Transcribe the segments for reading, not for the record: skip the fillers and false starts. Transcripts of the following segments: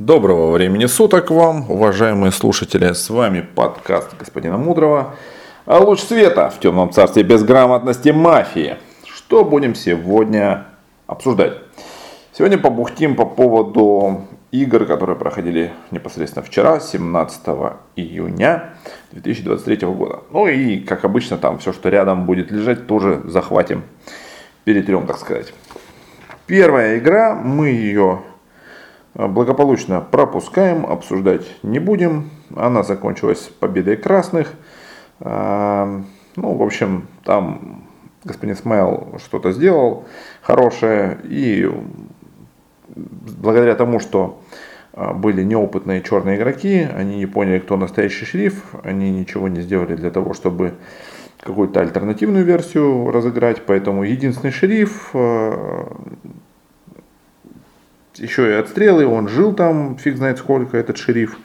Доброго времени суток вам, уважаемые слушатели. С вами подкаст господина Мудрого. А луч света в темном царстве безграмотности мафии. Что будем сегодня обсуждать? Сегодня побухтим по поводу игр, которые проходили непосредственно вчера, 17 июня 2023 года. Ну и, как обычно, там все, что рядом будет лежать, тоже захватим, перетрем, так сказать. Первая игра, мы ее благополучно пропускаем, обсуждать не будем. Она закончилась победой красных. Ну, в общем, там господин Смайл что-то сделал хорошее. И благодаря тому, что были неопытные черные игроки, они не поняли, кто настоящий шериф. Они ничего не сделали для того, чтобы какую-то альтернативную версию разыграть. Поэтому единственный шериф... Еще и отстрелы, он жил там, фиг знает сколько, этот шериф.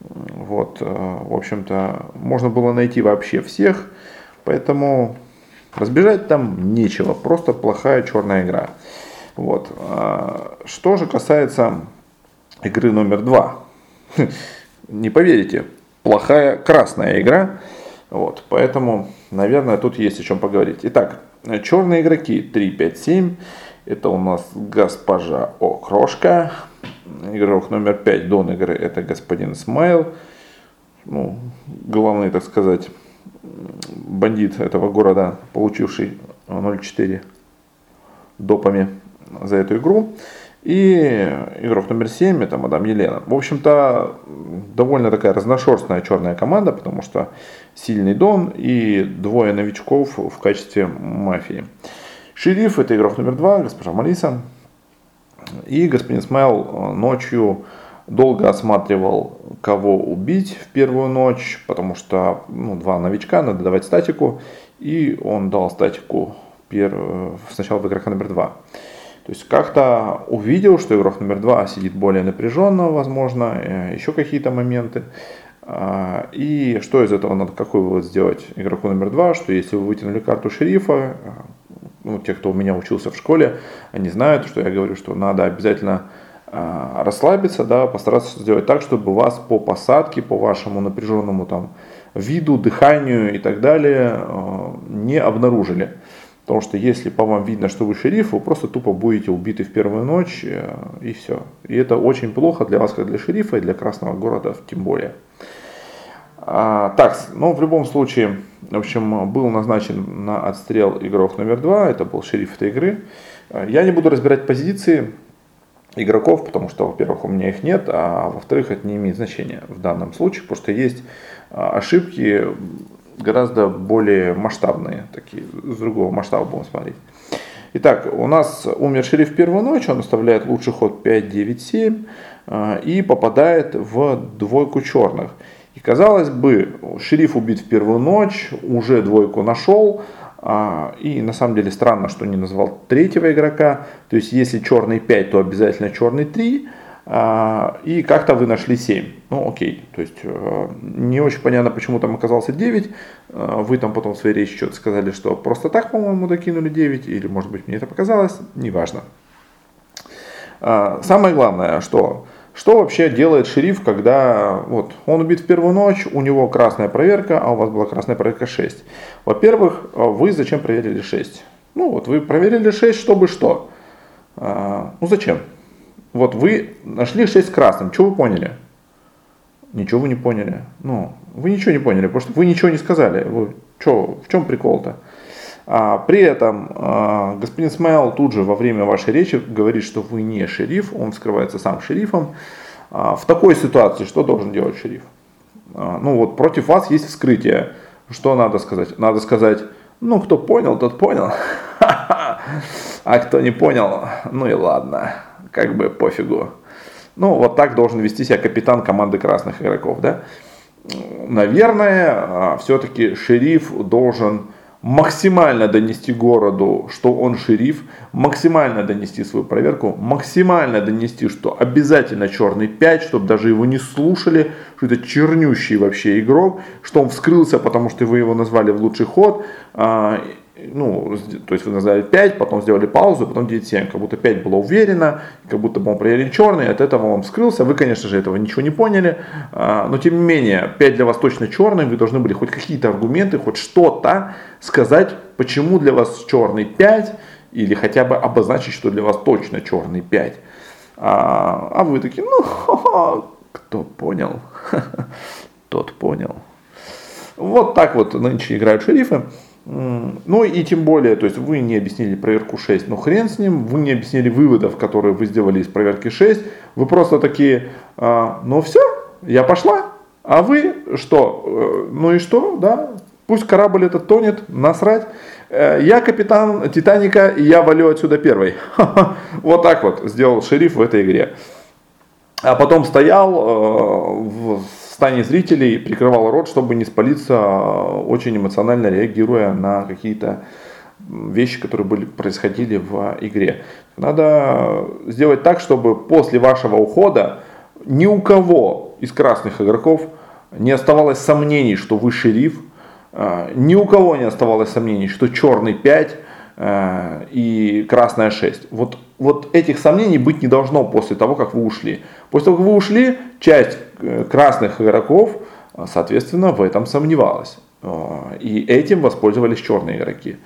Вот, в общем-то, можно было найти вообще всех. Поэтому разбежать там нечего, просто плохая черная игра. Вот. Что же касается игры номер 2. Не поверите, плохая красная игра. Вот, поэтому, наверное, тут есть о чем поговорить. Итак, черные игроки 3-5-7. Это у нас госпожа Окрошка. Игрок номер 5 дон игры — это господин Смайл. Ну, главный, так сказать, бандит этого города, получивший 0,4 допами за эту игру. И игрок номер 7 это мадам Елена. В общем-то, довольно такая разношерстная черная команда, потому что сильный дон и двое новичков в качестве мафии. Шериф — это игрок номер 2, госпожа Малиса. И господин Смайл ночью долго осматривал, кого убить в первую ночь, потому что два новичка, надо давать статику. И он дал статику сначала в игрока номер 2. То есть как-то увидел, что игрок номер 2 сидит более напряженно, возможно, еще какие-то моменты. И что из этого надо, какой вывод сделать игроку номер 2, что если вы вытянули карту шерифа, те, кто у меня учился в школе, они знают, что я говорю, что надо обязательно расслабиться, да, постараться сделать так, чтобы вас по посадке, по вашему напряженному там виду, дыханию и так далее не обнаружили. Потому что если по вам видно, что вы шериф, вы просто тупо будете убиты в первую ночь, и все. И это очень плохо для вас, как для шерифа, и для Красного города тем более. В любом случае, в общем, был назначен на отстрел игрок номер 2, это был шериф этой игры. Я не буду разбирать позиции игроков, потому что, во-первых, у меня их нет, а во-вторых, это не имеет значения в данном случае, потому что есть ошибки гораздо более масштабные, такие, с другого масштаба будем смотреть. Итак, у нас умер шериф в первую ночь, он оставляет лучший ход 5-9-7 и попадает в двойку черных. И казалось бы, шериф убит в первую ночь, уже двойку нашел. И на самом деле странно, что не назвал третьего игрока. То есть если черный 5, то обязательно черный 3. И как-то вы нашли 7. Ну окей, то есть не очень понятно, почему там оказался 9. Вы там потом в своей речи что-то сказали, что просто так, по-моему, докинули 9. Или может быть мне это показалось, неважно. Самое главное, Что вообще делает шериф, когда он убит в первую ночь, у него красная проверка, а у вас была красная проверка 6? Во-первых, вы зачем проверили 6? Вы проверили 6, чтобы что? Зачем? Вы нашли 6 красным, что вы поняли? Ничего вы не поняли. Вы ничего не поняли, потому что вы ничего не сказали. В чем прикол-то? При этом господин Смайл тут же во время вашей речи говорит, что вы не шериф, он вскрывается сам шерифом. В такой ситуации что должен делать шериф? Против вас есть вскрытие. Что надо сказать? Надо сказать, кто понял, тот понял. А кто не понял, ну и ладно, как бы пофигу. Так должен вести себя капитан команды красных игроков, да? Наверное, все-таки шериф должен... максимально донести городу, что он шериф, максимально донести свою проверку, максимально донести, что обязательно черный 5, чтобы даже его не слушали, что это чернющий вообще игрок, что он вскрылся, потому что вы его назвали в лучший ход, ну, то есть вы назвали 5, потом сделали паузу, потом 9-7, как будто 5 было уверенно, как будто бы он проверил черный, от этого он вскрылся, вы, конечно же, этого ничего не поняли, но тем не менее, 5 для вас точно черный, вы должны были хоть какие-то аргументы, хоть что-то сказать, почему для вас черный 5, или хотя бы обозначить, что для вас точно черный 5. А вы такие, ну, кто понял, тот понял. Вот так вот нынче играют шерифы. Ну и тем более, то есть вы не объяснили проверку 6, ну хрен с ним, вы не объяснили выводов, которые вы сделали из проверки 6, вы просто такие, ну все, я пошла, а вы что, ну и что, да, пусть корабль этот тонет, насрать, я капитан Титаника, и я валю отсюда первый, вот так вот сделал шериф в этой игре, а потом стоял в стане зрителей, прикрывал рот, чтобы не спалиться, очень эмоционально реагируя на какие-то вещи, которые происходили в игре. Надо сделать так, чтобы после вашего ухода ни у кого из красных игроков не оставалось сомнений, что вы шериф, ни у кого не оставалось сомнений, что черный 5 и красная 6. Вот этих сомнений быть не должно после того, как вы ушли. После того, как вы ушли, часть красных игроков, соответственно, в этом сомневалась. И этим воспользовались черные игроки.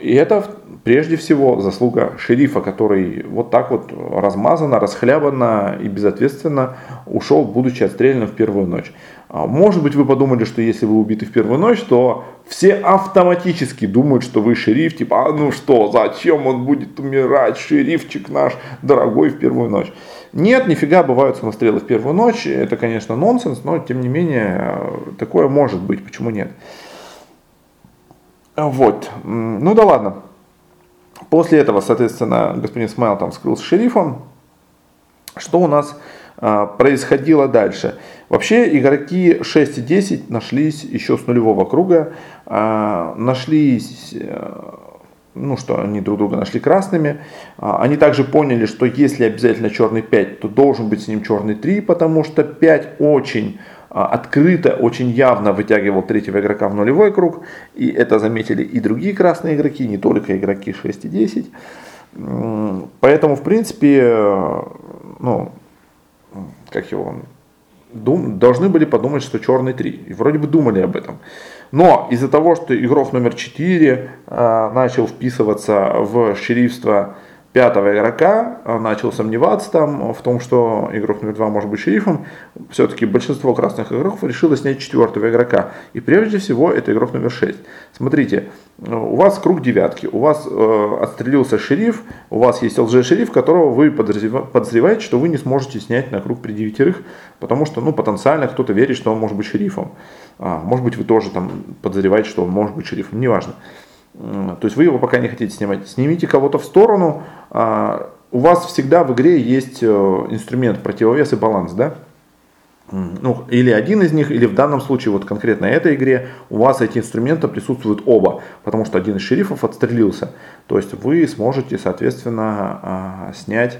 И это, прежде всего, заслуга шерифа, который вот так вот размазанно, расхлябанно и безответственно ушел, будучи отстрелянным в первую ночь. Может быть, вы подумали, что если вы убиты в первую ночь, то все автоматически думают, что вы шериф, типа, а ну что, зачем он будет умирать, шерифчик наш дорогой в первую ночь. Нет, нифига, бывают самострелы в первую ночь, это, конечно, нонсенс, но, тем не менее, такое может быть, почему нет. Вот, ну да ладно. После этого, соответственно, господин Смайл там скрылся с шерифом. Что у нас происходило дальше? Вообще, игроки 6 и 10 нашлись еще с нулевого круга. Нашлись, ну что, они друг друга нашли красными. Они также поняли, что если обязательно черный 5, то должен быть с ним черный 3, потому что 5 очень... открыто, очень явно вытягивал третьего игрока в нулевой круг. И это заметили и другие красные игроки, не только игроки 6 и 10. Поэтому, в принципе, ну, как его, должны были подумать, что черный 3. И вроде бы думали об этом. Но из-за того, что игрок номер 4 начал вписываться в шерифство пятого игрока, начал сомневаться там в том, что игрок номер 2 может быть шерифом, все-таки большинство красных игроков решило снять четвертого игрока. И прежде всего это игрок номер 6. Смотрите, у вас круг девятки, у вас отстрелился шериф, у вас есть лже-шериф, которого вы подозреваете, что вы не сможете снять на круг при девятерых, потому что ну, потенциально кто-то верит, что он может быть шерифом. Может быть, вы тоже там подозреваете, что он может быть шерифом, неважно. То есть вы его пока не хотите снимать. Снимите кого-то в сторону. У вас всегда в игре есть инструмент противовес и баланс, да? Ну, или один из них, или в данном случае, вот конкретно этой игре, у вас эти инструменты присутствуют оба, потому что один из шерифов отстрелился. То есть вы сможете, соответственно, снять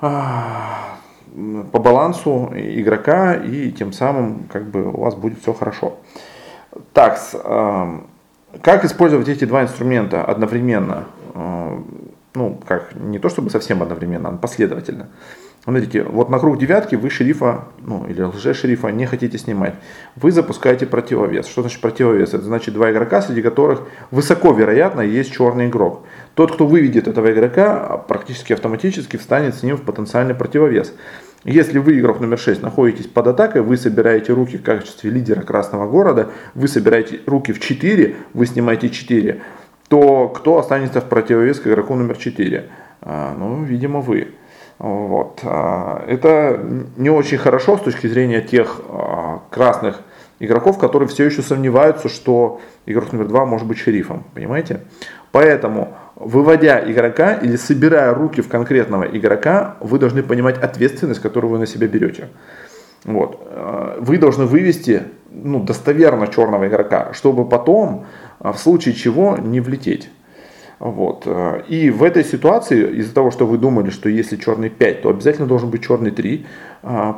по балансу игрока, и тем самым как бы у вас будет все хорошо. Так, как использовать эти два инструмента одновременно? Ну, как не то чтобы совсем одновременно, а последовательно. Смотрите, вот на круг девятки вы шерифа, ну или лже-шерифа не хотите снимать. Вы запускаете противовес. Что значит противовес? Это значит два игрока, среди которых высоко вероятно есть черный игрок. Тот, кто выведет этого игрока, практически автоматически встанет с ним в потенциальный противовес. Если вы, игрок номер 6, находитесь под атакой, вы собираете руки в качестве лидера красного города, вы собираете руки в 4, вы снимаете 4, то кто останется в противовес к игроку номер 4? Ну, видимо, вы. Вот. Это не очень хорошо с точки зрения тех красных игроков, которые все еще сомневаются, что игрок номер 2 может быть шерифом. Понимаете? Поэтому, выводя игрока или собирая руки в конкретного игрока, вы должны понимать ответственность, которую вы на себя берете. Вот. Вы должны вывести ну, достоверно черного игрока, чтобы потом, в случае чего, не влететь. Вот. И в этой ситуации, из-за того, что вы думали, что если черный 5, то обязательно должен быть черный 3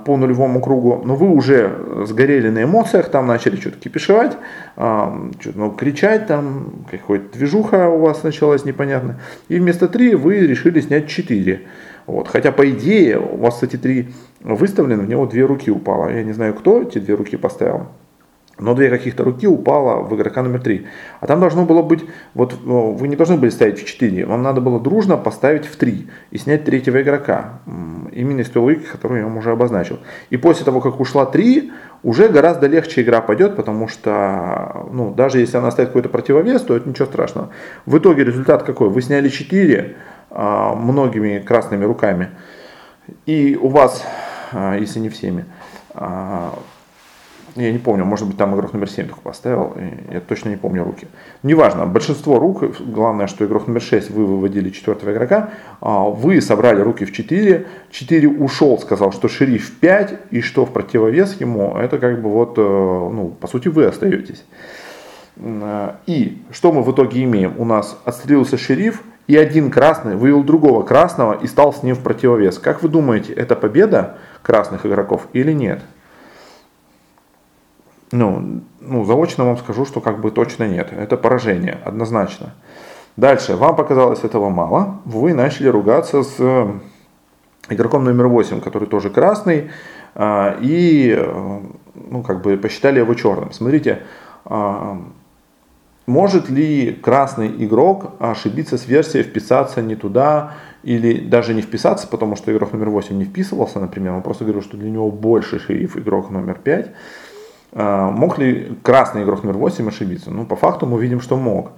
по нулевому кругу, но вы уже сгорели на эмоциях, там начали что-то кипишевать, что-то много кричать, там какая-то движуха у вас началась непонятно, и вместо 3 вы решили снять 4. Вот. Хотя, по идее, у вас эти 3 выставлены, в него 2 руки упало. Я не знаю, кто эти 2 руки поставил. Но 2 каких-то руки упало в игрока номер 3. А там должно было быть, вот вы не должны были ставить в 4, вам надо было дружно поставить в 3 и снять третьего игрока. Именно из той логики, которую я вам уже обозначил. И после того, как ушла 3, уже гораздо легче игра пойдет, потому что, ну, даже если она ставит какой-то противовес, то это ничего страшного. В итоге результат какой? Вы сняли 4 многими красными руками. И у вас, если не всеми, я не помню, может быть, там игрок номер 7 только поставил, я точно не помню руки. Неважно, большинство рук, главное, что игрок номер 6, вы выводили 4-го игрока, вы собрали руки в 4, 4 ушел, сказал, что шериф 5, и что в противовес ему, это как бы вот, ну, по сути, вы остаетесь. И что мы в итоге имеем? У нас отстрелился шериф, и один красный вывел другого красного и стал с ним в противовес. Как вы думаете, это победа красных игроков или нет? Ну, заочно вам скажу, что как бы точно нет. Это поражение, однозначно. Дальше, вам показалось этого мало. Вы начали ругаться с игроком номер 8, который тоже красный. И, ну, как бы посчитали его черным. Смотрите, может ли красный игрок ошибиться с версией, вписаться не туда или даже не вписаться, потому что игрок номер 8 не вписывался, например. Он просто говорил, что для него больше шериф игрок номер 5. Мог ли красный игрок номер 8 ошибиться? Ну, по факту мы видим, что мог.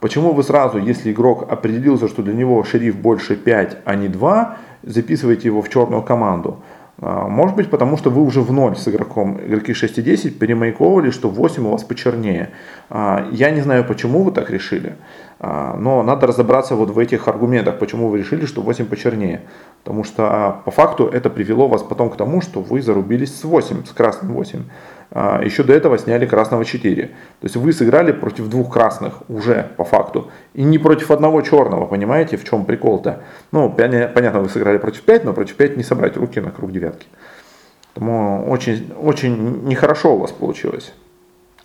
Почему вы сразу, если игрок определился, что для него шериф больше 5, а не 2, записываете его в черную команду? Может быть, потому что вы уже в ноль с игроком, игроки 6 и 10 перемайковали, что 8 у вас почернее. Я не знаю, почему вы так решили, но надо разобраться вот в этих аргументах, почему вы решили, что 8 почернее. Потому что по факту это привело вас потом к тому, что вы зарубились с 8, с красным 8. Еще до этого сняли красного 4. То есть вы сыграли против 2 красных уже по факту. И не против одного черного, понимаете, в чем прикол-то. Ну, понятно, вы сыграли против 5, но против 5 не собрать руки на круг девятки. Поэтому очень, очень нехорошо у вас получилось,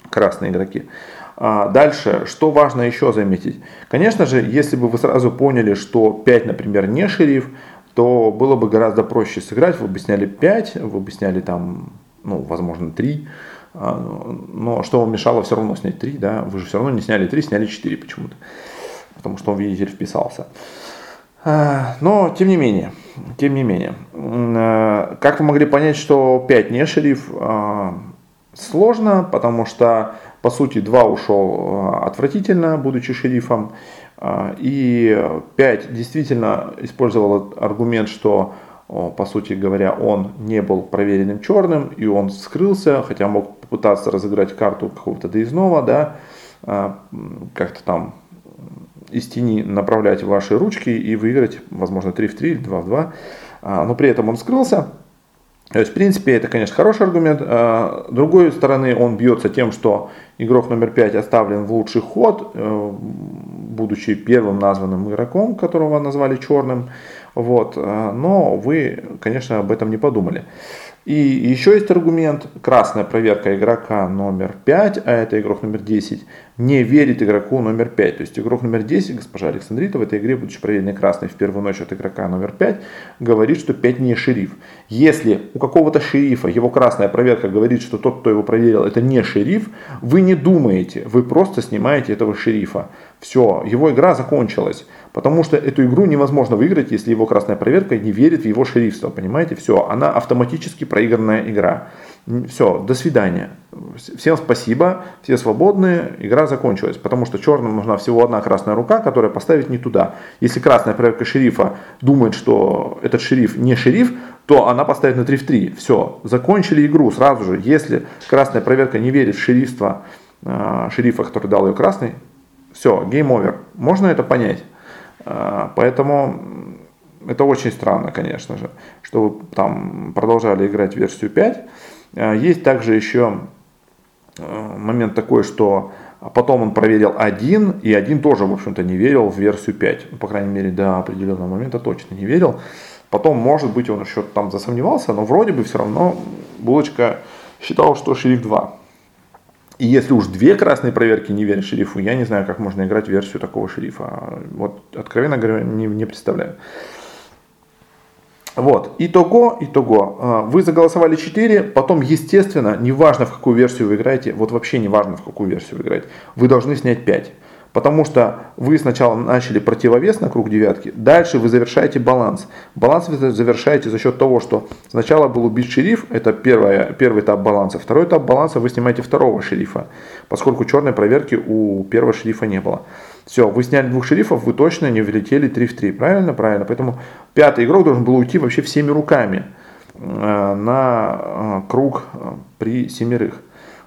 красные игроки. Дальше, что важно еще заметить. Конечно же, если бы вы сразу поняли, что 5, например, не шериф, то было бы гораздо проще сыграть. Вы бы сняли 5, вы бы сняли там, ну, возможно, 3. Но что вам мешало все равно снять 3, да? Вы же все равно не сняли 3, сняли 4 почему-то. Потому что он, видите ли, вписался. Но, тем не менее, как вы могли понять, что 5 не шериф? Сложно, потому что, по сути, 2 ушел отвратительно, будучи шерифом. И 5 действительно использовал аргумент, что, по сути говоря, он не был проверенным черным, и он скрылся, хотя мог попытаться разыграть карту какого-то доездного, да, как-то там из тени направлять ваши ручки и выиграть, возможно, 3 в 3 или 2 в 2, но при этом он скрылся. То есть, в принципе, это, конечно, хороший аргумент. С другой стороны, он бьется тем, что игрок номер 5 оставлен в лучший ход, будучи первым названным игроком, которого назвали черным. Вот. Но вы, конечно, об этом не подумали. И еще есть аргумент. Красная проверка игрока номер 5, а это игрок номер 10, не верит игроку номер 5. То есть игрок номер 10, госпожа Александрита, в этой игре, будучи проверенной красной в первую ночь от игрока номер 5, говорит, что 5 не шериф. Если у какого-то шерифа его красная проверка говорит, что тот, кто его проверил, это не шериф, вы не думаете, вы просто снимаете этого шерифа. Все, его игра закончилась. Потому что эту игру невозможно выиграть, если его красная проверка не верит в его шерифство. Понимаете, все, она автоматически проигранная игра. Все, до свидания. Всем спасибо, все свободны, игра закончилась. Потому что черным нужна всего одна красная рука, которая поставит не туда. Если красная проверка шерифа думает, что этот шериф не шериф, то она поставит на 3 в 3. Все, закончили игру сразу же. Если красная проверка не верит в шерифство шерифа, который дал ее красный, все, гейм овер. Можно это понять? Поэтому это очень странно, конечно же, что вы там продолжали играть версию 5. Есть также еще момент такой, что А потом он проверил один, и один тоже, в общем-то, не верил в версию 5. Ну, по крайней мере, до определенного момента точно не верил. Потом, может быть, он еще там засомневался, но вроде бы все равно Булочка считала, что шериф 2. И если уж две красные проверки не верят шерифу, я не знаю, как можно играть версию такого шерифа. Вот, откровенно говоря, не представляю. Вот, итого. Вы заголосовали 4, потом, естественно, неважно, в какую версию вы играете, вот вообще неважно, в какую версию вы играете, вы должны снять 5. Потому что вы сначала начали противовес на круг девятки, дальше вы завершаете баланс. Баланс вы завершаете за счет того, что сначала был убит шериф, это первый этап баланса. Второй этап баланса вы снимаете второго шерифа, поскольку черной проверки у первого шерифа не было. Все, вы сняли двух шерифов, вы точно не влетели 3 в 3, правильно? Правильно. Поэтому пятый игрок должен был уйти вообще всеми руками на круг при семерых.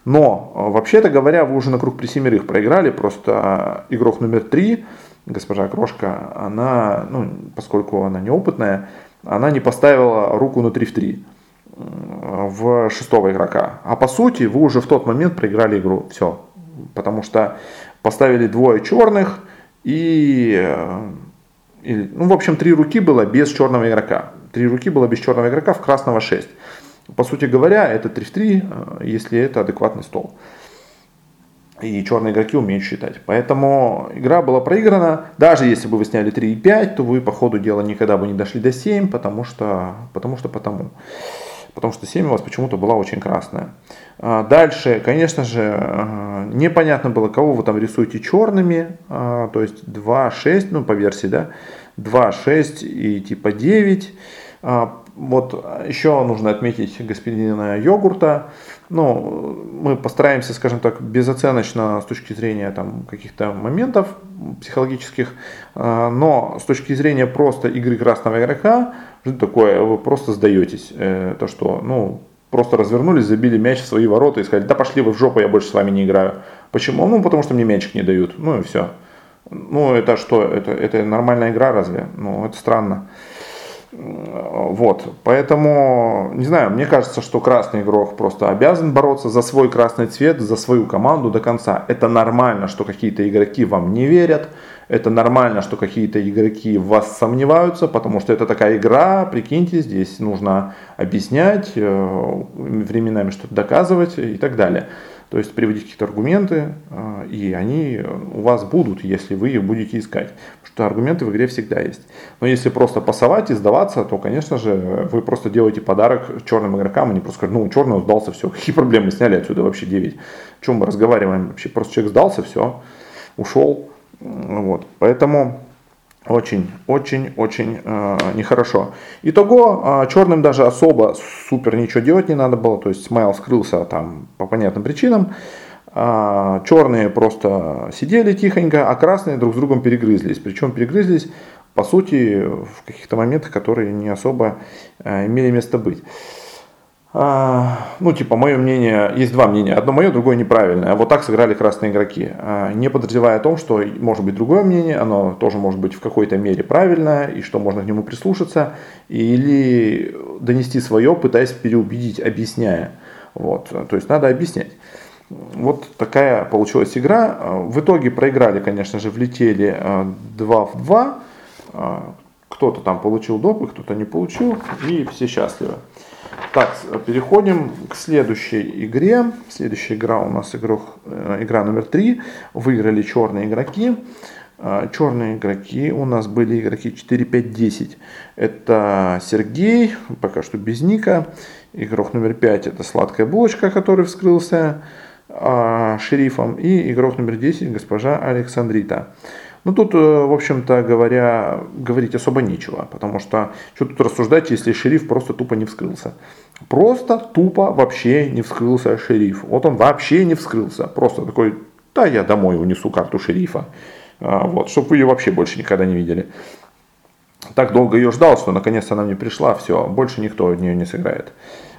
Но, вообще-то говоря, вы уже на круг при семерых проиграли, просто игрок номер 3, госпожа Крошка, она, поскольку она неопытная, она не поставила руку на 3 в 3 в шестого игрока. А по сути, вы уже в тот момент проиграли игру, все. Потому что поставили двое черных и в общем, 3 руки было без черного игрока. 3 руки было без черного игрока, в красного 6. По сути говоря, это 3 в 3, если это адекватный стол. И черные игроки умеют считать. Поэтому игра была проиграна. Даже если бы вы сняли 3 и 5, то вы по ходу дела никогда бы не дошли до 7, потому что 7 у вас почему-то была очень красная. Дальше, конечно же, непонятно было, кого вы там рисуете черными. То есть 2, 6, по версии, да? 2, 6 и типа 9. Вот еще нужно отметить господина Йогурта. Мы постараемся, скажем так, безоценочно с точки зрения каких-то моментов психологических, но с точки зрения просто игры красного игрока, что такое, вы просто сдаетесь. То, что, просто развернулись, забили мяч в свои ворота и сказали: да пошли вы в жопу, я больше с вами не играю. Почему? Потому что мне мячик не дают. И все. Это что? Это нормальная игра разве? Это странно. Вот, поэтому, не знаю, мне кажется, что красный игрок просто обязан бороться за свой красный цвет, за свою команду до конца. Это нормально, что какие-то игроки вам не верят, это нормально, что какие-то игроки в вас сомневаются, потому что это такая игра, прикиньте, здесь нужно объяснять, временами что-то доказывать и так далее. То есть приводить какие-то аргументы, и они у вас будут, если вы их будете искать. Потому что аргументы в игре всегда есть. Но если просто пасовать и сдаваться, то, конечно же, вы просто делаете подарок черным игрокам. Они просто скажут: черный сдался, все. Какие проблемы, сняли отсюда вообще 9. О чем мы разговариваем вообще? Просто человек сдался, все, ушел. Вот. Поэтому очень-очень-очень нехорошо. Итого, черным даже особо супер ничего делать не надо было. То есть Смайл скрылся там по понятным причинам. Черные просто сидели тихонько, а красные друг с другом перегрызлись. Причем перегрызлись, по сути, в каких-то моментах, которые не особо имели место быть. Мое мнение, есть два мнения. Одно мое, другое неправильное. Вот так сыграли красные игроки, не подозревая о том, что может быть другое мнение, оно тоже может быть в какой-то мере правильное, и что можно к нему прислушаться, или донести свое, пытаясь переубедить, объясняя. Вот. То есть надо объяснять. Вот такая получилась игра. В итоге проиграли, конечно же, влетели 2 в 2. Кто-то там получил допы, кто-то не получил, и все счастливы. Так, переходим к следующей игре. Следующая игра у нас игра номер 3. Выиграли черные игроки. Черные игроки у нас были игроки 4, 5, 10. Это Сергей, пока что без ника. Игрок номер 5 это сладкая булочка, который вскрылся шерифом. И игрок номер 10 госпожа Александрита. Тут, в общем-то говоря, говорить особо нечего, потому что что тут рассуждать, если шериф просто тупо не вскрылся. Просто тупо вообще не вскрылся шериф. Вот он вообще не вскрылся. Просто такой: да, я домой унесу карту шерифа, чтобы вы ее вообще больше никогда не видели. Так долго ее ждал, что наконец она мне пришла, все, больше никто от нее не сыграет.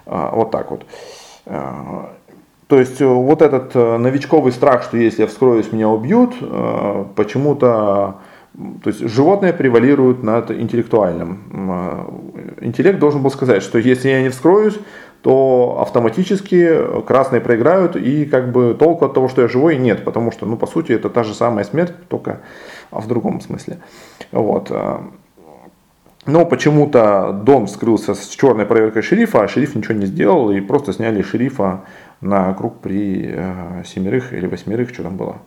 Вот так вот. То есть вот этот новичковый страх, что если я вскроюсь, меня убьют, почему-то, то есть животное превалирует над интеллектуальным. Интеллект должен был сказать, что если я не вскроюсь, то автоматически красные проиграют, и как бы толку от того, что я живой, нет, потому что, ну, по сути, это та же самая смерть, только в другом смысле. Вот. Но почему-то Дон вскрылся с черной проверкой шерифа, а шериф ничего не сделал, и просто сняли шерифа на круг при 7 или 8, что там было.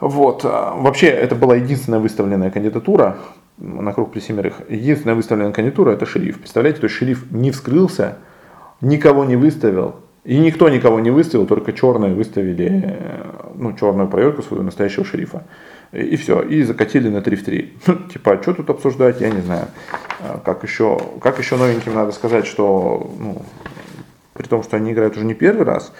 Вот. Вообще, это была единственная выставленная кандидатура на круг при 7. Единственная выставленная кандидатура – это шериф. Представляете, то есть шериф не вскрылся, никого не выставил, и никто никого не выставил, только черные выставили, ну, черную проверку свою, настоящего шерифа. И все, и закатили на 3-3. Типа, что тут обсуждать, я не знаю. Как еще новеньким надо сказать, что, ну, при том, что они играют уже не первый раз,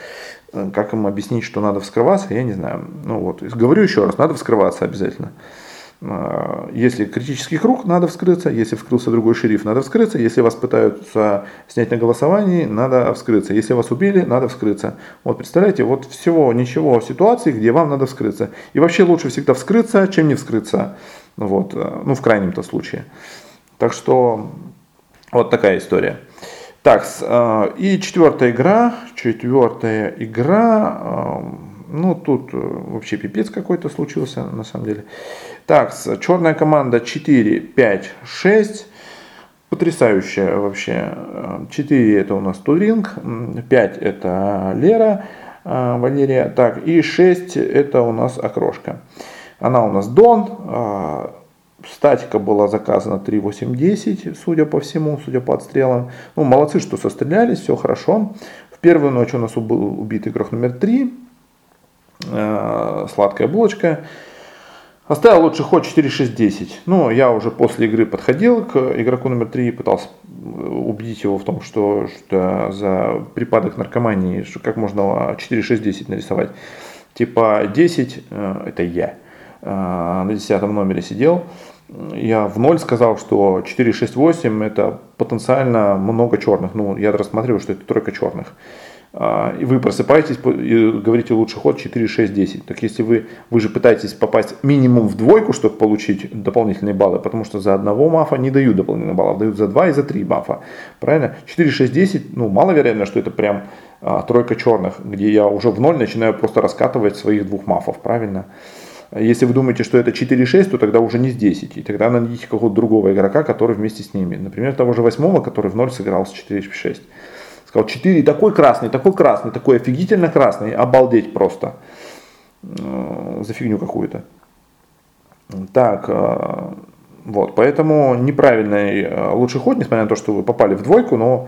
как им объяснить, что надо вскрываться, я не знаю. Ну вот, говорю еще раз, надо вскрываться обязательно. Если критический круг, надо вскрыться. Если вскрылся другой шериф, надо вскрыться. Если вас пытаются снять на голосовании, надо вскрыться. Если вас убили, надо вскрыться. Вот представляете, вот всего ничего в ситуации, где вам надо вскрыться. И вообще лучше всегда вскрыться, чем не вскрыться. Вот. Ну, в крайнем-то случае. Так что вот такая история. Так, и четвертая игра, ну тут вообще пипец какой-то случился на самом деле. Так, черная команда 4, 5, 6, потрясающая вообще. 4 это у нас Туринг, 5 это Лера, Валерия, так, и 6 это у нас Окрошка. Она у нас Дон. Статика была заказана 3-8-10, судя по всему, судя по отстрелам. Ну, молодцы, что сострелялись, все хорошо. В первую ночь у нас был убит игрок номер 3, сладкая булочка. Оставил лучший ход 4-6-10. Ну, я уже после игры подходил к игроку номер 3 и пытался убедить его в том, что за припадок наркомании, что как можно 4-6-10 нарисовать. Типа 10 это я. На 10 номере сидел, я в ноль сказал, что 4-6-8 это потенциально много черных, ну я рассматриваю, что это тройка черных, и вы просыпаетесь и говорите лучший ход 4-6-10, так если вы же пытаетесь попасть минимум в двойку, чтобы получить дополнительные баллы, потому что за одного мафа не дают дополнительных баллов, дают за 2 и за 3 мафа, правильно, 4-6-10, ну маловероятно, что это прям тройка черных, где я уже в ноль начинаю просто раскатывать своих двух мафов, правильно. Если вы думаете, что это 4-6, то тогда уже не с 10. И тогда найдите какого-то другого игрока, который вместе с ними. Например, того же 8-го, который в 0 сыграл с 4-6. Сказал 4, такой красный, такой офигительно красный. Обалдеть просто. За фигню какую-то. Так, вот. Поэтому неправильный лучший ход, несмотря на то, что вы попали в двойку, но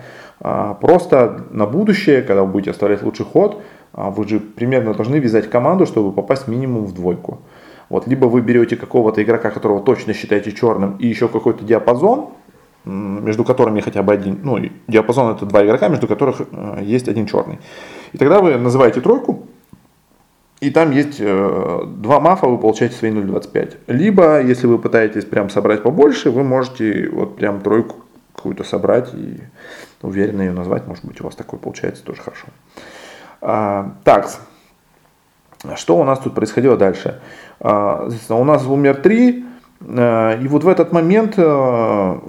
просто на будущее, когда вы будете оставлять лучший ход, вы же примерно должны вязать команду, чтобы попасть минимум в двойку. Вот, либо вы берете какого-то игрока, которого точно считаете черным, и еще какой-то диапазон, между которыми хотя бы один. Ну, диапазон это 2 игрока, между которых есть один черный. И тогда вы называете тройку, и там есть 2 мафа, вы получаете свои 0,25. Либо, если вы пытаетесь прям собрать побольше, вы можете вот прям тройку какую-то собрать и уверенно ее назвать. Может быть, у вас такое получается тоже хорошо. Так, что у нас тут происходило дальше? У нас умер 3, и вот в этот момент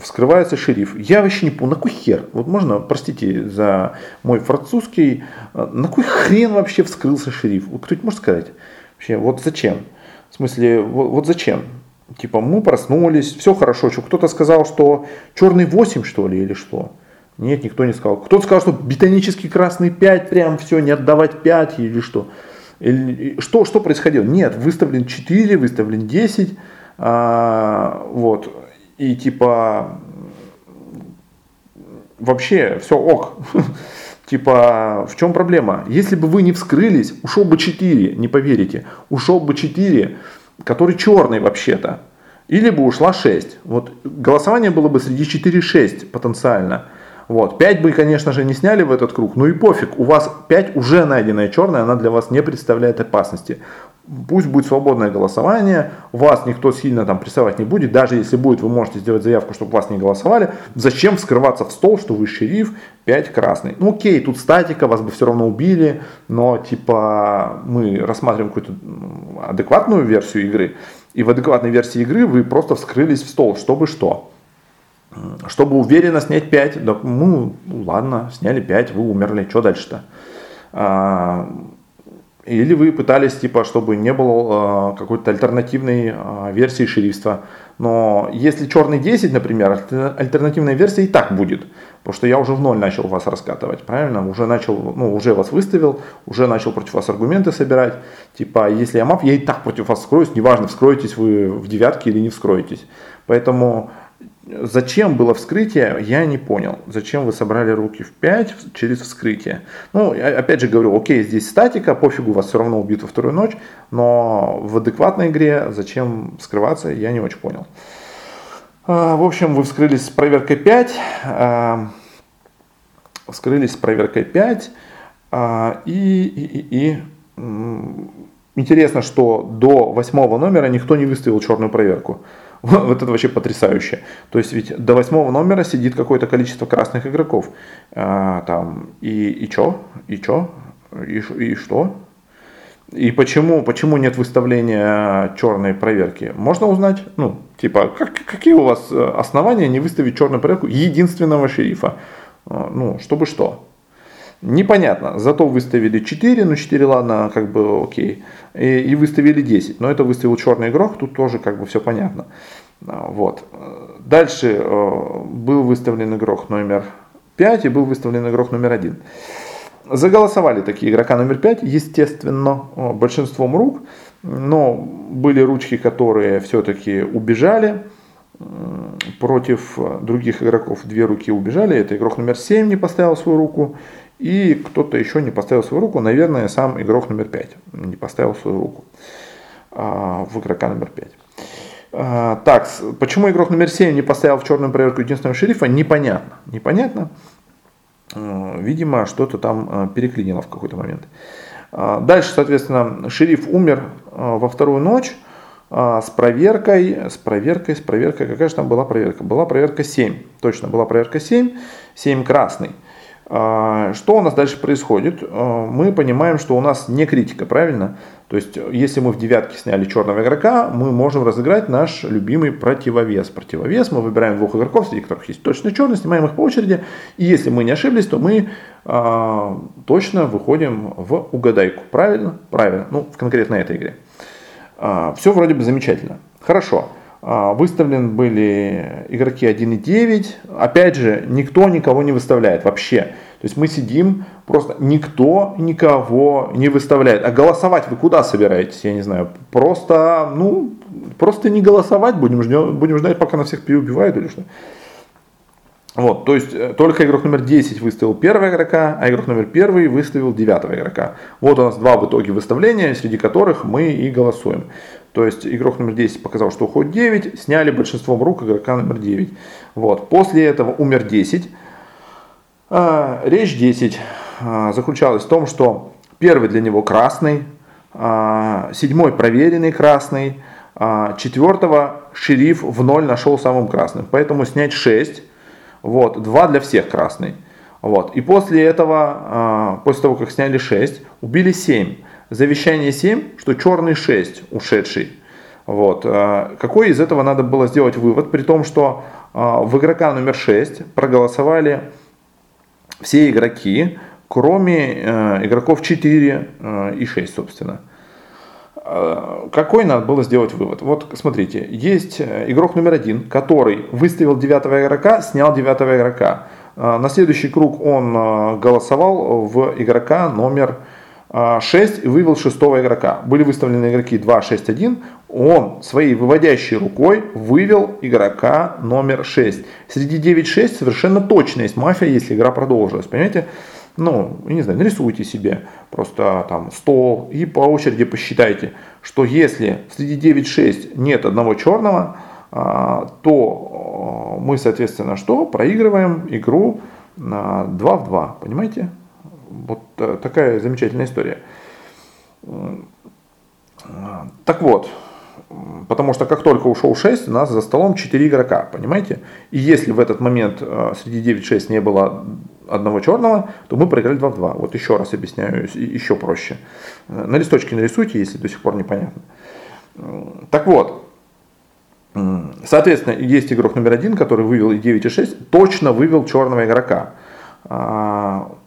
вскрывается шериф. Я вообще не понял, на кой хер? Вот можно, простите за мой французский, на кой хрен вообще вскрылся шериф? Вот кто-нибудь может сказать? Вообще, вот зачем? В смысле, вот зачем? Типа, мы проснулись, все хорошо. Что, кто-то сказал, что черный 8, что ли, или что? Нет, никто не сказал. Кто-то сказал, что бетонический красный 5, прям все, не отдавать 5 или что. Что происходило? Нет, выставлен 4, выставлен 10. Вот. И типа вообще все ок. Типа в чем проблема? Если бы вы не вскрылись, ушел бы 4, не поверите. Ушел бы 4, который черный вообще-то. Или бы ушла 6. Вот голосование было бы среди 4-6 потенциально. Вот. 5 бы, конечно же, не сняли в этот круг, ну и пофиг, у вас 5 уже найденная черная, она для вас не представляет опасности. Пусть будет свободное голосование, вас никто сильно там прессовать не будет, даже если будет, вы можете сделать заявку, чтобы вас не голосовали. Зачем вскрываться в стол, что вы шериф, 5 красный? Ну окей, тут статика, вас бы все равно убили, но типа мы рассматриваем какую-то адекватную версию игры, и в адекватной версии игры вы просто вскрылись в стол, чтобы что? Чтобы уверенно снять 5, да, ну ладно, сняли 5, вы умерли, что дальше-то? Или вы пытались, типа, чтобы не было какой-то альтернативной версии шрифта. Но если черный 10, например, альтернативная версия и так будет. Потому что я уже в ноль начал вас раскатывать, правильно? Уже начал, ну, уже вас выставил, уже начал против вас аргументы собирать. Типа, если я мап, я и так против вас вскроюсь, неважно, вскроетесь вы в девятке или не вскроетесь. Поэтому... Зачем было вскрытие, я не понял. Зачем вы собрали руки в 5 через вскрытие? Ну, опять же говорю, окей, здесь статика, пофигу, вас все равно убьют во вторую ночь, но в адекватной игре зачем скрываться, я не очень понял. В общем, вы вскрылись с проверкой 5. Вскрылись с проверкой 5. Интересно, что до 8 номера никто не выставил черную проверку. Вот это вообще потрясающе. То есть ведь до 8 номера сидит какое-то количество красных игроков. И что? И почему нет выставления черной проверки? Можно узнать, ну, типа, какие у вас основания не выставить черную проверку единственного шерифа? Ну, чтобы что? Непонятно, зато выставили 4, ну 4 ладно, как бы окей, и выставили 10, но это выставил черный игрок, тут тоже как бы все понятно. Вот. Дальше был выставлен игрок номер 5 и был выставлен игрок номер 1. Заголосовали такие игрока номер 5, естественно, большинством рук, но были ручки, которые все-таки убежали. Против других игроков 2 руки убежали, это игрок номер 7 не поставил свою руку. И кто-то еще не поставил свою руку. Наверное, сам игрок номер 5 не поставил свою руку в игрока номер 5. Так, почему игрок номер 7 не поставил в черную проверку единственного шерифа, непонятно. Непонятно. Видимо, что-то там переклинило в какой-то момент. Дальше, соответственно, шериф умер во вторую ночь с проверкой. Какая же там была проверка? Была проверка 7. Точно, была проверка 7. 7 красный. Что у нас дальше происходит? Мы понимаем, что у нас не критика, правильно? То есть, если мы в девятке сняли черного игрока, мы можем разыграть наш любимый противовес. Противовес мы выбираем 2 игроков, среди которых есть точно черный, снимаем их по очереди. И если мы не ошиблись, то мы точно выходим в угадайку. Правильно? Правильно. Ну, конкретно этой игре. Все вроде бы замечательно. Хорошо. Выставлены были игроки 1 и 9. Опять же, никто никого не выставляет вообще. То есть мы сидим, просто никто никого не выставляет. А голосовать вы куда собираетесь? Я не знаю. Просто, ну, просто не голосовать будем ждать, пока нас всех переубивают или что. Вот, то есть только игрок номер 10 выставил первого игрока, а игрок номер 1 выставил 9 игрока. Вот у нас 2 в итоге выставления, среди которых мы и голосуем. То есть игрок номер 10 показал, что уходит 9, сняли большинством рук игрока номер 9. Вот, после этого умер 10. Речь 10 заключалась в том, что первый для него красный, 7 проверенный красный, 4 шериф в 0 нашел самым красным. Поэтому снять 6. Вот, 2 для всех красный. Вот. И после этого, после того, как сняли 6, убили 7. Завещание 7, что черный 6 ушедший. Вот. Какой из этого надо было сделать вывод, при том, что в игрока номер 6 проголосовали все игроки, кроме игроков 4 и 6, собственно. Какой надо было сделать вывод? Вот смотрите, есть игрок номер 1, который выставил 9 игрока, снял 9 игрока. На следующий круг он голосовал в игрока номер 6 и вывел 6 игрока. Были выставлены игроки 2, 6, 1. Он своей выводящей рукой вывел игрока номер 6. Среди 9, 6 совершенно точно есть мафия, если игра продолжилась. Понимаете? Ну, я не знаю, нарисуйте себе просто там стол и по очереди посчитайте, что если среди 9-6 нет одного черного, то мы, соответственно, что? Проигрываем игру 2 в 2, понимаете? Вот такая замечательная история. Так вот. Потому что как только ушел 6, у нас за столом 4 игрока, понимаете? И если в этот момент среди 9-6 не было одного черного, то мы проиграли 2 в 2. Вот еще раз объясняю, еще проще. На листочке нарисуйте, если до сих пор непонятно. Так вот, Соответственно, есть игрок номер 1, который вывел и 9, и 6, точно вывел черного игрока.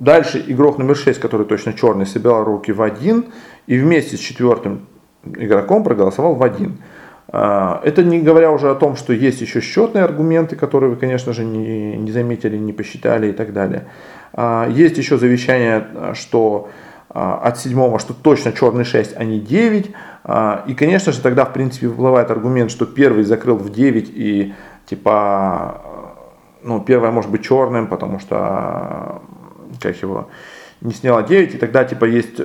Дальше игрок номер 6, который точно черный, собирал руки в 1 и вместе с четвертым игроком проголосовал в 1. Это не говоря уже о том, что есть еще счетные аргументы, которые вы, конечно же, не заметили, не посчитали и так далее. Есть еще завещание, что от 7, что точно черный 6, а не 9. И, конечно же, тогда, в принципе, выплывает аргумент, что первый закрыл в 9 и, типа, ну, первое может быть черным, потому что, как его, не сняло 9. И тогда, типа, есть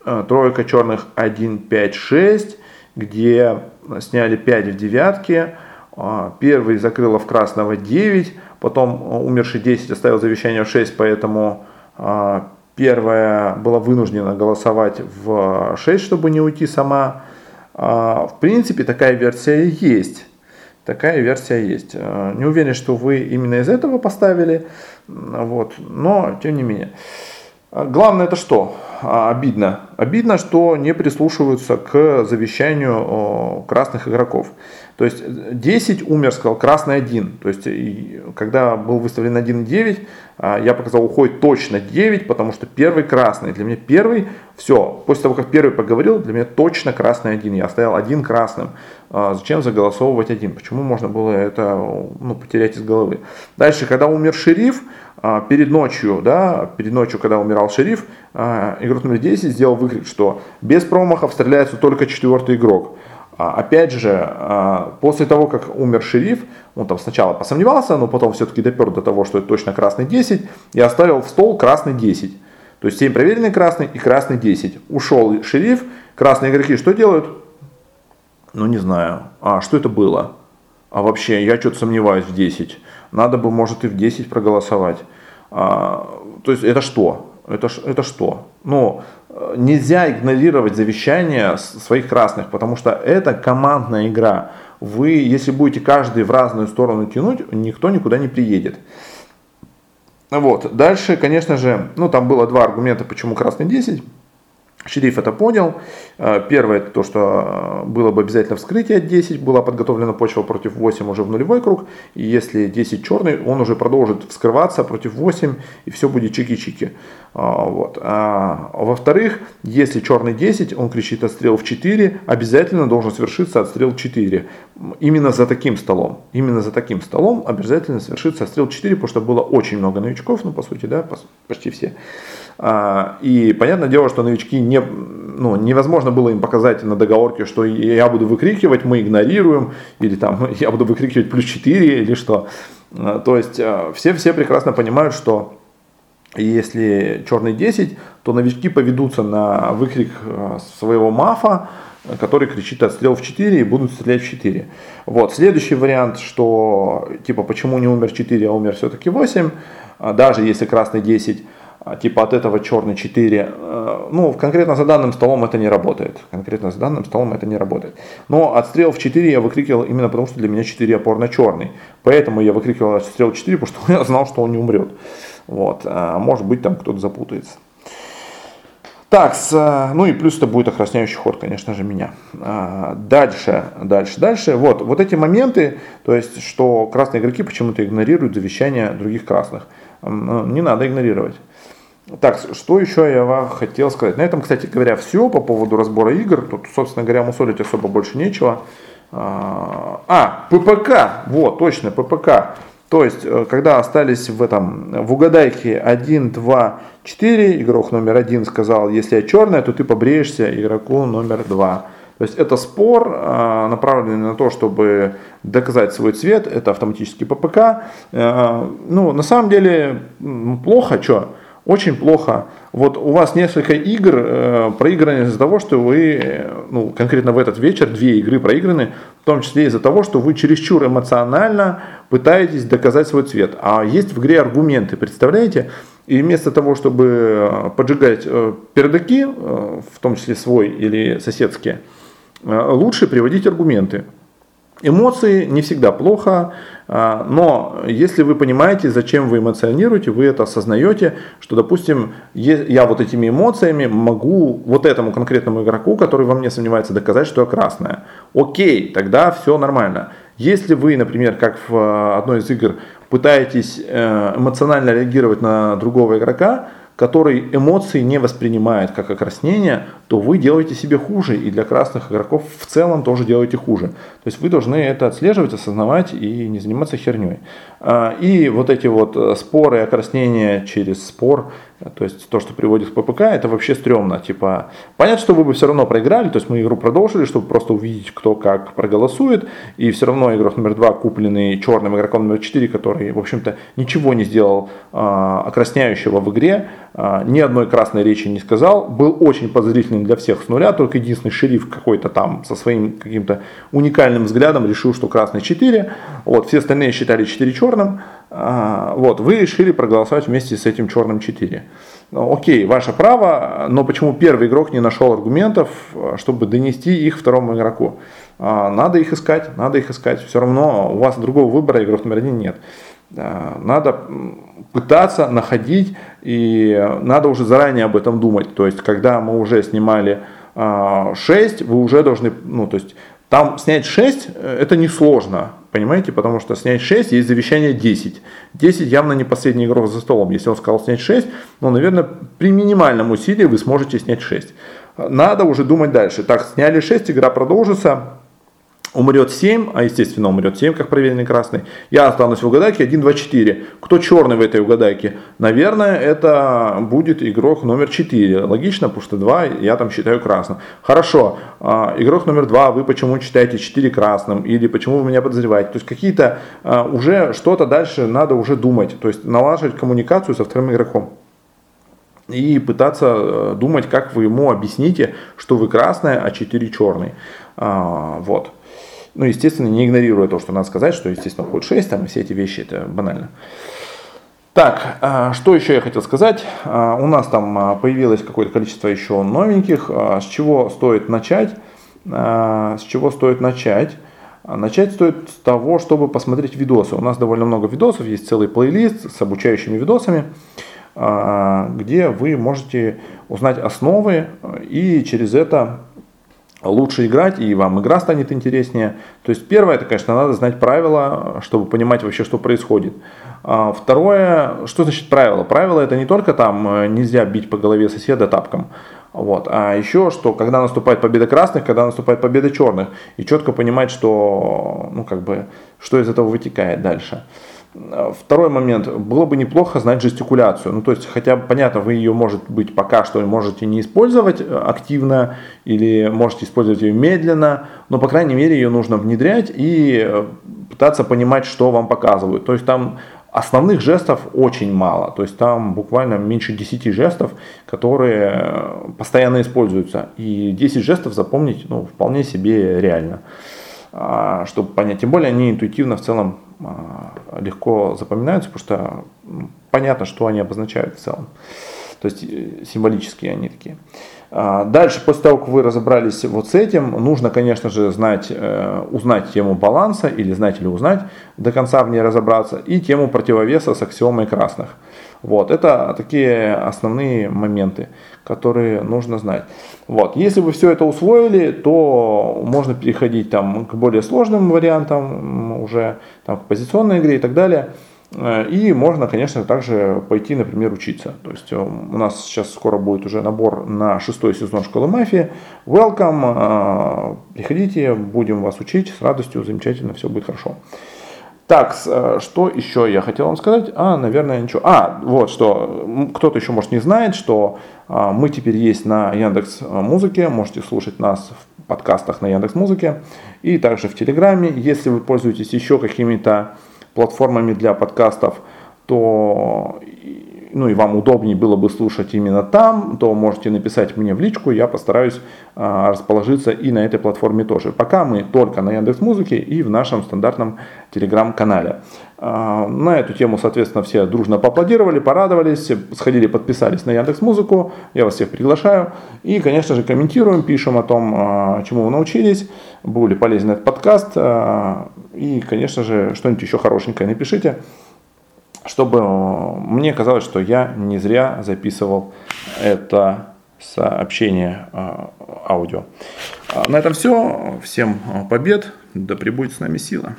тройка черных 1, 5, 6, где сняли 5 в девятке. Первый закрыло в красного 9, потом умерший 10 оставил завещание в 6, поэтому первая была вынуждена голосовать в 6, чтобы не уйти сама. В принципе, такая версия есть. Такая версия есть. Не уверен, что вы именно из этого поставили. Вот. Но, тем не менее. Главное, это что? Обидно. Обидно, что не прислушиваются к завещанию красных игроков. То есть 10 умер, сказал красный 1. То есть когда был выставлен 1-9, я показал, уходит точно 9, потому что первый красный. Для меня первый, все. После того, как первый поговорил, для меня точно красный 1. Я оставил 1 красным. Зачем заголосовывать 1? Почему можно было это потерять из головы? Дальше, когда умер шериф, перед ночью, когда умирал шериф, игрок номер 10 сделал выкрик, что без промахов стреляется только четвертый игрок. Опять же, после того, как умер шериф, он там сначала посомневался, но потом все-таки допер до того, что это точно красный 10, и оставил в стол красный 10. То есть 7 проверенный красный и красный 10. Ушел шериф, красные игроки что делают? Ну не знаю. А что это было? А вообще, я что-то сомневаюсь в 10. Надо бы, может, и в 10 проголосовать. То есть это что? Это что? Ну, нельзя игнорировать завещание своих красных, потому что это командная игра. Вы, если будете каждый в разную сторону тянуть, никто никуда не приедет. Вот. Дальше, конечно же, там было 2 аргумента, почему красный 10. Шериф это понял. Первое, это то, что было бы обязательно вскрытие от 10. Была подготовлена почва против 8 уже в нулевой круг. И если 10 черный, он уже продолжит вскрываться против 8. И все будет чики-чики. Вот. Во-вторых, если черный 10, он кричит отстрел в 4. Обязательно должен свершиться отстрел в 4. Именно за таким столом. Именно за таким столом обязательно свершится отстрел в 4. Потому что было очень много новичков. По сути, да, почти все. И понятное дело, что новички невозможно было им показать на договорке, что я буду выкрикивать, мы игнорируем, или там я буду выкрикивать плюс 4, или что. То есть все прекрасно понимают, что если черный 10, то новички поведутся на выкрик своего мафа, который кричит отстрел в 4 и будут стрелять в 4. Вот. Следующий вариант, что типа почему не умер 4, а умер все-таки 8, даже если красный 10, типа от этого черный 4, конкретно за данным столом это не работает. Но отстрел в 4 я выкрикивал именно потому, что для меня 4 опорно-черный. Поэтому я выкрикивал отстрел в 4, потому что я знал, что он не умрет. Вот. Может быть, там кто-то запутается. Так, и плюс это будет охраняющий ход, конечно же, меня. Дальше. Вот эти моменты, то есть, что красные игроки почему-то игнорируют завещания других красных. Не надо игнорировать. Так, что еще я вам хотел сказать. На этом, кстати говоря, все по поводу разбора игр. Тут, собственно говоря, мусолить особо больше нечего. ППК. Вот, точно, ППК. То есть, когда остались в угадайке 1, 2, 4, игрок номер 1 сказал, если я черная, то ты побреешься игроку номер 2. То есть, это спор, направленный на то, чтобы доказать свой цвет. Это автоматический ППК. На самом деле, плохо, что? Очень плохо. Вот у вас несколько игр проиграны из-за того, что вы, конкретно в этот вечер, 2 игры проиграны, в том числе из-за того, что вы чересчур эмоционально пытаетесь доказать свой цвет. А есть в игре аргументы, представляете? И вместо того, чтобы поджигать пердаки, в том числе свой или соседские, лучше приводить аргументы. Эмоции не всегда плохо, но если вы понимаете, зачем вы эмоционируете, вы это осознаете, что, допустим, я вот этими эмоциями могу вот этому конкретному игроку, который во мне сомневается, доказать, что я красная. Окей, тогда все нормально. Если вы, например, как в одной из игр, пытаетесь эмоционально реагировать на другого игрока, который эмоции не воспринимает как окраснение, то вы делаете себе хуже, и для красных игроков в целом тоже делаете хуже. То есть вы должны это отслеживать, осознавать и не заниматься херней. И вот эти вот споры, окраснение через спор, то есть то, что приводит к ППК, это вообще стрёмно. Типа, понятно, что вы бы все равно проиграли, то есть мы игру продолжили, чтобы просто увидеть, кто как проголосует, и все равно игрок номер 2, купленный черным игроком номер 4, который, в общем-то, ничего не сделал окрасняющего в игре, ни одной красной речи не сказал, был очень подозрительным для всех с нуля, только единственный шериф какой-то там со своим каким-то уникальным взглядом решил, что красный 4, вот, все остальные считали 4 черным, вот, вы решили проголосовать вместе с этим черным 4. Окей, ваше право, но почему первый игрок не нашел аргументов, чтобы донести их второму игроку? Надо их искать, все равно у вас другого выбора, игрок номер 1 нет. Надо пытаться находить, и надо уже заранее об этом думать. То есть, когда мы уже снимали 6, вы уже должны, то есть, там снять 6 это несложно, понимаете, потому что снять 6 есть завещание 10. 10 явно не последний игрок за столом. Если он сказал снять 6, наверное, при минимальном усилии вы сможете снять 6. Надо уже думать дальше. Так, сняли 6, игра продолжится. Умрет 7, а естественно умрет 7, как проверенный красный. Я останусь в угадайке 1, 2, 4. Кто черный в этой угадайке? Наверное, это будет игрок номер 4. Логично, потому что 2 я там считаю красным. Хорошо, игрок номер 2, вы почему считаете 4 красным? Или почему вы меня подозреваете? То есть какие-то уже что-то дальше надо уже думать. То есть налаживать коммуникацию со вторым игроком. И пытаться думать, как вы ему объясните, что вы красная, а 4 черный. Вот. Естественно, не игнорируя то, что надо сказать, что, естественно, ход 6, там, и все эти вещи, это банально. Так, что еще я хотел сказать? У нас там появилось какое-то количество еще новеньких. С чего стоит начать? Начать стоит с того, чтобы посмотреть видосы. У нас довольно много видосов, есть целый плейлист с обучающими видосами, где вы можете узнать основы и через это лучше играть, и вам игра станет интереснее. То есть первое, это, конечно, надо знать правила, чтобы понимать вообще, что происходит. Второе, что значит правило? Правило это не только там нельзя бить по голове соседа тапком. Вот. А еще, что когда наступает победа красных, когда наступает победа черных. И четко понимать, что, что из этого вытекает дальше. Второй момент. Было бы неплохо знать жестикуляцию. То есть, хотя, понятно, вы ее, может быть, пока что можете не использовать активно или можете использовать ее медленно, но, по крайней мере, ее нужно внедрять и пытаться понимать, что вам показывают. То есть, там основных жестов очень мало. То есть, там буквально меньше 10 жестов, которые постоянно используются. И 10 жестов запомнить вполне себе реально, чтобы понять. Тем более, они интуитивно в целом легко запоминаются, потому что понятно, что они обозначают в целом. То есть символические они такие. Дальше, после того, как вы разобрались вот с этим, нужно, конечно же, узнать тему баланса, или узнать, до конца в ней разобраться, и тему противовеса с аксиомой красных. Вот, это такие основные моменты, которые нужно знать. Вот, если вы все это усвоили, то можно переходить там к более сложным вариантам, уже там, к позиционной игре и так далее. И можно, конечно, также пойти, например, учиться. То есть у нас сейчас скоро будет уже набор на 6-й сезон школы мафии. Welcome, приходите, будем вас учить с радостью, замечательно, все будет хорошо. Так, что еще я хотел вам сказать? Наверное, ничего. Вот что, кто-то еще, может, не знает, что мы теперь есть на Яндекс.Музыке. Можете слушать нас в подкастах на Яндекс.Музыке и также в Телеграме. Если вы пользуетесь еще какими-то платформами для подкастов, то, ну и вам удобнее было бы слушать именно там, то можете написать мне в личку, я постараюсь расположиться и на этой платформе тоже. Пока мы только на Яндекс.Музыке и в нашем стандартном Телеграм-канале. На эту тему, соответственно, все дружно поаплодировали, порадовались, сходили, подписались на Яндекс.Музыку. Я вас всех приглашаю. И, конечно же, комментируем, пишем о том, чему вы научились, был ли полезен этот подкаст. И, конечно же, что-нибудь еще хорошенькое напишите, чтобы мне казалось, что я не зря записывал это сообщение аудио. На этом все. Всем побед. Да пребудет с нами сила.